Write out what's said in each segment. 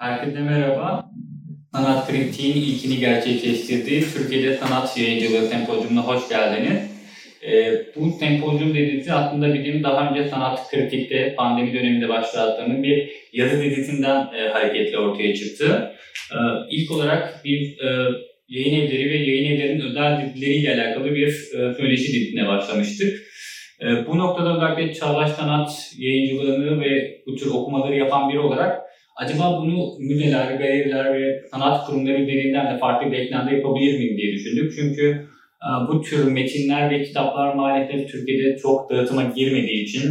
Herkese merhaba. Sanat Kritik'in ilkini gerçekleştirdiği Türkiye'de Sanat Yayıncılığı Sempozyumuna hoş geldiniz. Bu sempozyum dizisi aslında bizim daha önce Sanat Kritik'te pandemi döneminde başlattığımız bir yazı dizisinden hareketle ortaya çıktı. İlk olarak bir yayın evleri ve yayın evlerinin özel dizileriyle alakalı bir söyleşi dizisine başlamıştık. Bu noktada özellikle çağdaş sanat yayıncılığını ve bu tür okumaları yapan biri olarak acaba bunu müzeler, galeriler ve sanat kurumları üzerinden de farklı bir eklemde yapabilir miyim diye düşündük. Çünkü bu tür metinler ve kitaplar maalesef Türkiye'de çok dağıtıma girmediği için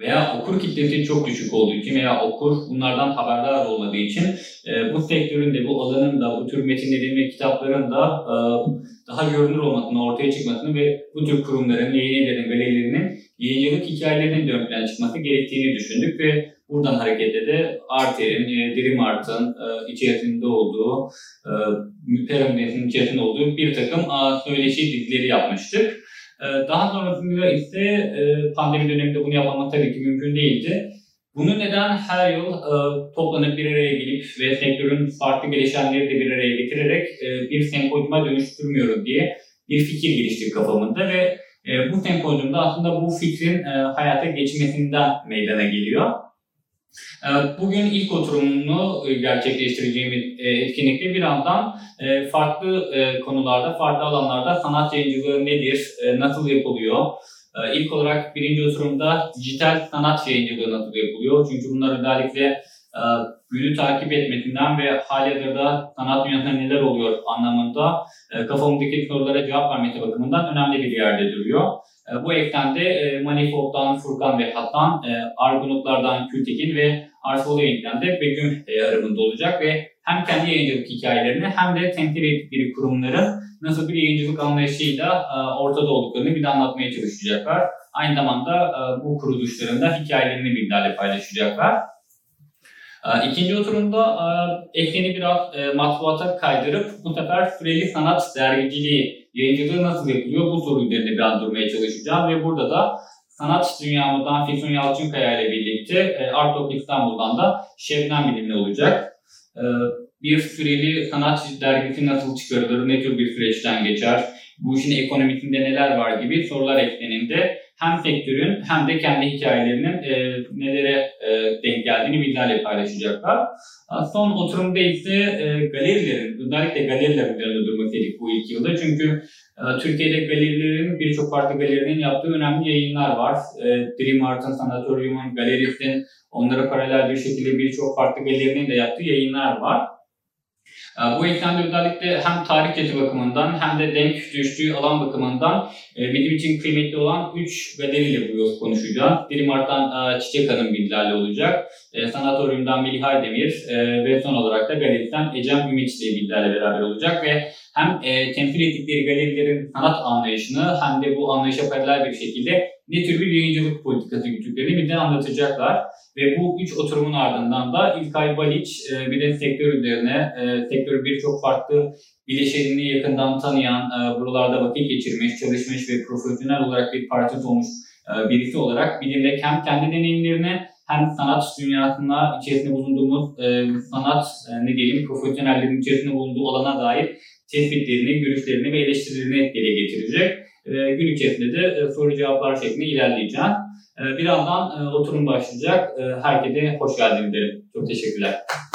veya okur kitlesi çok düşük olduğu için veya okur bunlardan haberdar olmadığı için bu sektörün de, bu alanın da, bu tür metinlerin ve kitapların da daha görünür olmasını, ortaya çıkmasını ve bu tür kurumların, yayın evlerinin, galerilerinin yayıncılık hikayelerinin de ön plana çıkması gerektiğini düşündük ve buradan hareketle de Arter'in, Dirimart'ın içerisinde olduğu, Peramev'in içerisinde olduğu bir takım söyleşi dizileri yapmıştık. Daha sonrasında ise pandemi döneminde bunu yapmamak tabii ki mümkün değildi. Bunu neden her yıl toplanıp bir araya gelip ve sektörün farklı gelişenleri de bir araya getirerek bir sempozyuma dönüştürmüyoruz diye bir fikir geliştirdik kafamında ve bu sempozyumda aslında bu fikrin hayata geçmesinden meydana geliyor. Bugün ilk oturumunu gerçekleştireceğimiz etkinlikte bir yandan farklı konularda, farklı alanlarda sanat yayıncılığı nedir, nasıl yapılıyor? İlk olarak birinci oturumda dijital sanat yayıncılığı nasıl yapılıyor? Çünkü bunlar özellikle günü takip etmesinden ve halihazırda sanat dünyasında neler oluyor anlamında kafamdaki sorulara cevap vermesi bakımından önemli bir yerde duruyor. Bu eklemde Manifold'dan Furkan ve Hat'tan, Argonotlardan Kültigin ve Arsolya'dan da Begüm aramında olacak ve hem kendi yayıncılık hikayelerini hem de temsil ettikleri kurumların nasıl bir yayıncılık anlayışıyla ortada olduklarını bir de anlatmaya çalışacaklar. Aynı zamanda bu kuruluşlarında hikayelerini bizlerle paylaşacaklar. İkinci oturumda ekleni biraz matbuata kaydırıp bu sefer süreli sanat dergiciliği, yayıncılığı nasıl yapılıyor bu soru üzerinde biraz durmaya çalışacağım ve burada da sanat dünyamızdan Danfison Yalçınkaya ile birlikte Art of İstanbul'dan da şebnem bilimli olacak. Bir süreli sanat dergisi nasıl çıkarılır, ne tür bir süreçten geçer, bu işin ekonomisinde neler var gibi sorular ekleninde hem sektörün hem de kendi hikayelerinin nelere denk geldiğini bizlerle paylaşacaklar. Son oturumda ise galerilerin, özellikle galeriler üzerinde durmak dedik bu ilk yılda. Çünkü Türkiye'de galerilerin, birçok farklı galerinin yaptığı önemli yayınlar var. Dream Art'ın, Sanatorium Galerisi'nin, onlara paralel bir şekilde birçok farklı galerinin de yaptığı yayınlar var. Bu eklemde özellikle hem tarihçesi bakımından hem de denk düştüğü alan bakımından bizim için kıymetli olan 3 galeriyle bu yol konuşacağız. Dirimart'tan Çiçek Hanım bizlerle olacak, Sanatorium'dan İlkay Demir ve son olarak da galeriden Ecem Ümitçi bizlerle beraber olacak ve hem temsil ettikleri galerilerin sanat anlayışını hem de bu anlayışa paralel bir şekilde ne tür bir yayıncılık politikası güttüklerini bir de anlatacaklar. Ve bu üç oturumun ardından da İlkay Balıç bir de sektör üzerine, sektörü birçok farklı bileşenini yakından tanıyan, buralarda vakit geçirmiş, çalışmış ve profesyonel olarak bir parçası olmuş birisi olarak bilimle hem kendi deneyimlerine hem sanat dünyasına içerisinde bulunduğumuz sanat profesyonellerin içerisinde bulunduğu alana dair tespitlerini, görüşlerini ve eleştirilerini dile getirecek. Gün içerisinde de soru cevaplar şeklinde ilerleyeceğim. Bir yandan oturum başlayacak. Herkese hoş geldiniz derim. Çok teşekkürler.